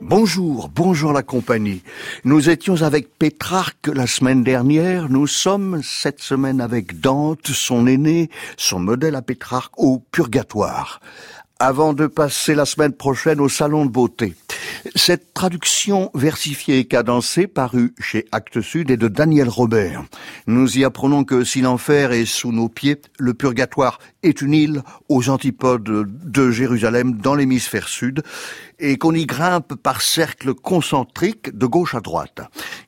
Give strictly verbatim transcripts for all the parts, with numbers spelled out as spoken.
Bonjour, bonjour la compagnie. Nous étions avec Pétrarque la semaine dernière, nous sommes cette semaine avec Dante, son aîné, son modèle à Pétrarque au Purgatoire, avant de passer la semaine prochaine au Salon de beauté. Cette traduction versifiée et cadencée parue chez Actes Sud est de Daniel Robert. Nous y apprenons que si l'enfer est sous nos pieds, le Purgatoire est une île aux antipodes de Jérusalem dans l'hémisphère sud, et qu'on y grimpe par cercles concentriques de gauche à droite,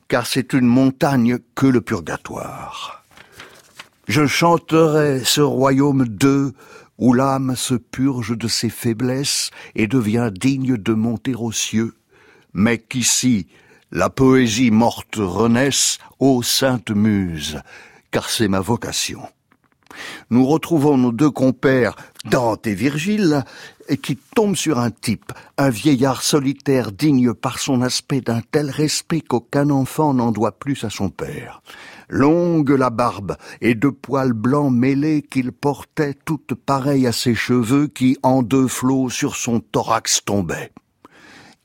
car c'est une montagne que le Purgatoire. Je chanterai ce royaume d'eux, où l'âme se purge de ses faiblesses et devient digne de monter aux cieux, mais qu'ici la poésie morte renaisse, ô sainte muse, car c'est ma vocation. Nous retrouvons nos deux compères, Dante et Virgile, qui tombent sur un type, un vieillard solitaire digne par son aspect d'un tel respect qu'aucun enfant n'en doit plus à son père. Longue la barbe et de poils blancs mêlés qu'il portait toute pareille à ses cheveux qui, en deux flots, sur son thorax tombaient.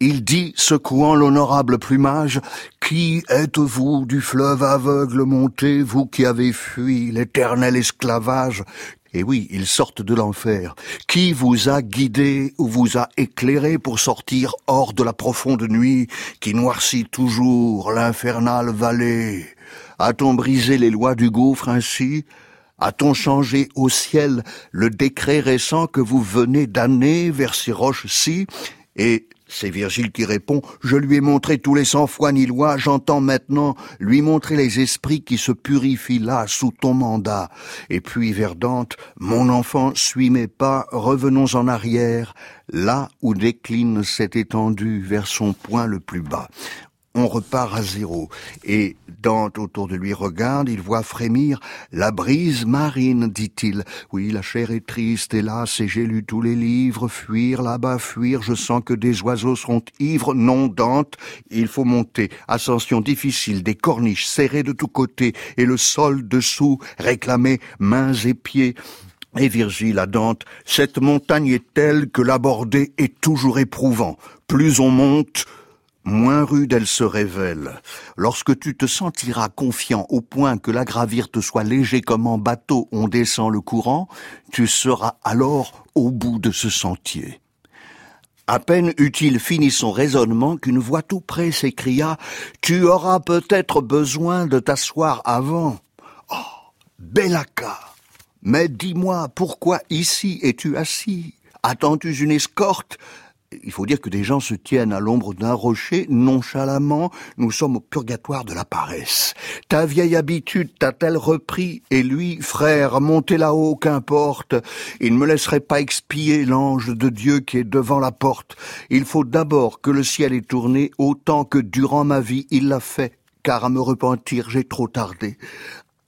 Il dit, secouant l'honorable plumage, « Qui êtes-vous du fleuve aveugle monté, vous qui avez fui l'éternel esclavage ?» Et oui, ils sortent de l'enfer. « Qui vous a guidé ou vous a éclairé pour sortir hors de la profonde nuit qui noircit toujours l'infernale vallée ? A-t-on brisé les lois du gouffre ainsi ? A-t-on changé au ciel le décret récent que vous venez d'âner vers ces roches-ci ?» Et c'est Virgile qui répond « Je lui ai montré tous les cent fois ni lois, j'entends maintenant lui montrer les esprits qui se purifient là, sous ton mandat. » Et puis vers Dante « Mon enfant, suis mes pas, revenons en arrière, là où décline cette étendue vers son point le plus bas. » On repart à zéro, et Dante autour de lui regarde, il voit frémir la brise marine, dit-il. Oui, la chair est triste, hélas, et j'ai lu tous les livres, fuir là-bas, fuir, je sens que des oiseaux seront ivres. Non, Dante, il faut monter, ascension difficile, des corniches serrées de tous côtés, et le sol dessous réclamé mains et pieds. Et Virgile à Dante, « Cette montagne est telle que l'aborder est toujours éprouvant, plus on monte, moins rude elle se révèle. Lorsque tu te sentiras confiant au point que la gravir te soit léger comme en bateau on descend le courant, tu seras alors au bout de ce sentier. » À peine eut-il fini son raisonnement qu'une voix tout près s'écria « Tu auras peut-être besoin de t'asseoir avant. »« Oh, Belaka ! Mais dis-moi, pourquoi ici es-tu assis ? Attends-tu une escorte ?» Il faut dire que des gens se tiennent à l'ombre d'un rocher, nonchalamment, nous sommes au purgatoire de la paresse. Ta vieille habitude t'a-t-elle repris ? Et lui, frère, montez là-haut, qu'importe, il ne me laisserait pas expier l'ange de Dieu qui est devant la porte. Il faut d'abord que le ciel ait tourné autant que durant ma vie il l'a fait, car à me repentir j'ai trop tardé.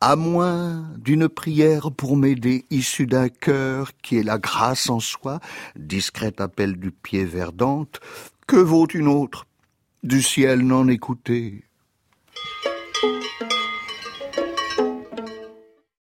À moins d'une prière pour m'aider, issue d'un cœur qui est la grâce en soi, discret appel du pied vers Dante, que vaut une autre ? Du ciel non écoutée,